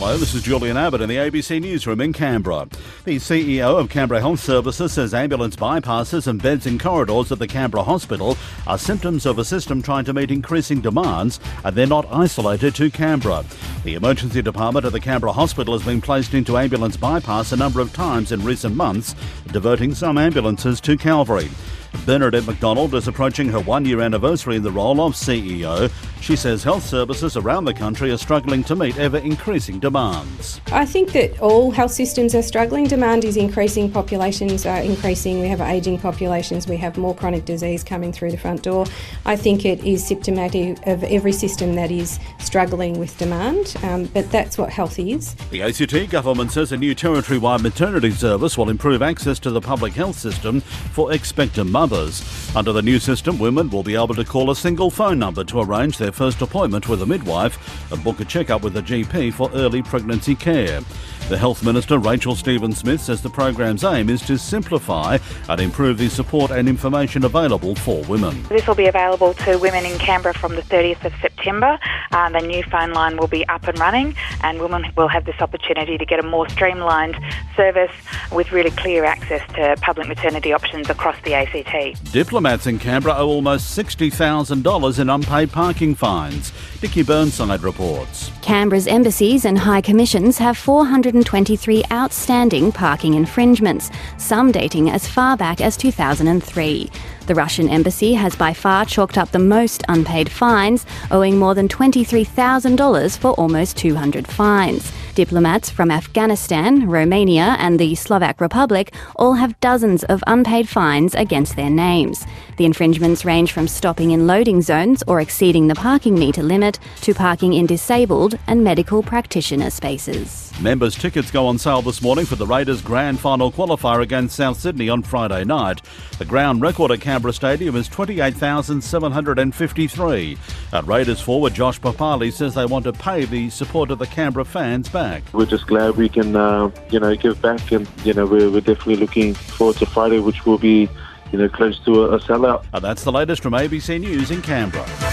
Hello, this is Julian Abbott in the ABC Newsroom in Canberra. The CEO of Canberra Health Services says ambulance bypasses and beds in corridors at the Canberra Hospital are symptoms of a system trying to meet increasing demands, and they're not isolated to Canberra. The emergency department at the Canberra Hospital has been placed into ambulance bypass a number of times in recent months, diverting some ambulances to Calvary. Bernadette MacDonald is approaching her one-year anniversary in the role of CEO. She says health services around the country are struggling to meet ever-increasing demands. I think that all health systems are struggling. Demand is increasing, populations are increasing, we have ageing populations, we have more chronic disease coming through the front door. I think it is symptomatic of every system that is struggling with demand, but that's what health is. The ACT government says a new territory-wide maternity service will improve access to the public health system for expectant mothers. Under the new system, women will be able to call a single phone number to arrange their first appointment with a midwife and book a checkup with a GP for early pregnancy care. The Health Minister, Rachel Stephen-Smith, says the programme's aim is to simplify and improve the support and information available for women. This will be available to women in Canberra from the 30th of September. The new phone line will be up and running, and women will have this opportunity to get a more streamlined service with really clear access to public maternity options across the ACT. Diplomats in Canberra owe almost $60,000 in unpaid parking fines. Dickie Burnside reports. Canberra's embassies and high commissions have 423 outstanding parking infringements, some dating as far back as 2003. The Russian embassy has by far chalked up the most unpaid fines, owing more than $23,000 for almost 200 fines. Diplomats from Afghanistan, Romania and the Slovak Republic all have dozens of unpaid fines against their names. The infringements range from stopping in loading zones or exceeding the parking meter limit to parking in disabled and medical practitioner spaces. Members' tickets go on sale this morning for the Raiders' grand final qualifier against South Sydney on Friday night. The ground record at Canberra Stadium is 28,753. At Raiders forward Josh Papali says they want to pay the support of the Canberra fans back. We're just glad we can, give back, and we're definitely looking forward to Friday, which will be, close to a sellout. And that's the latest from ABC News in Canberra.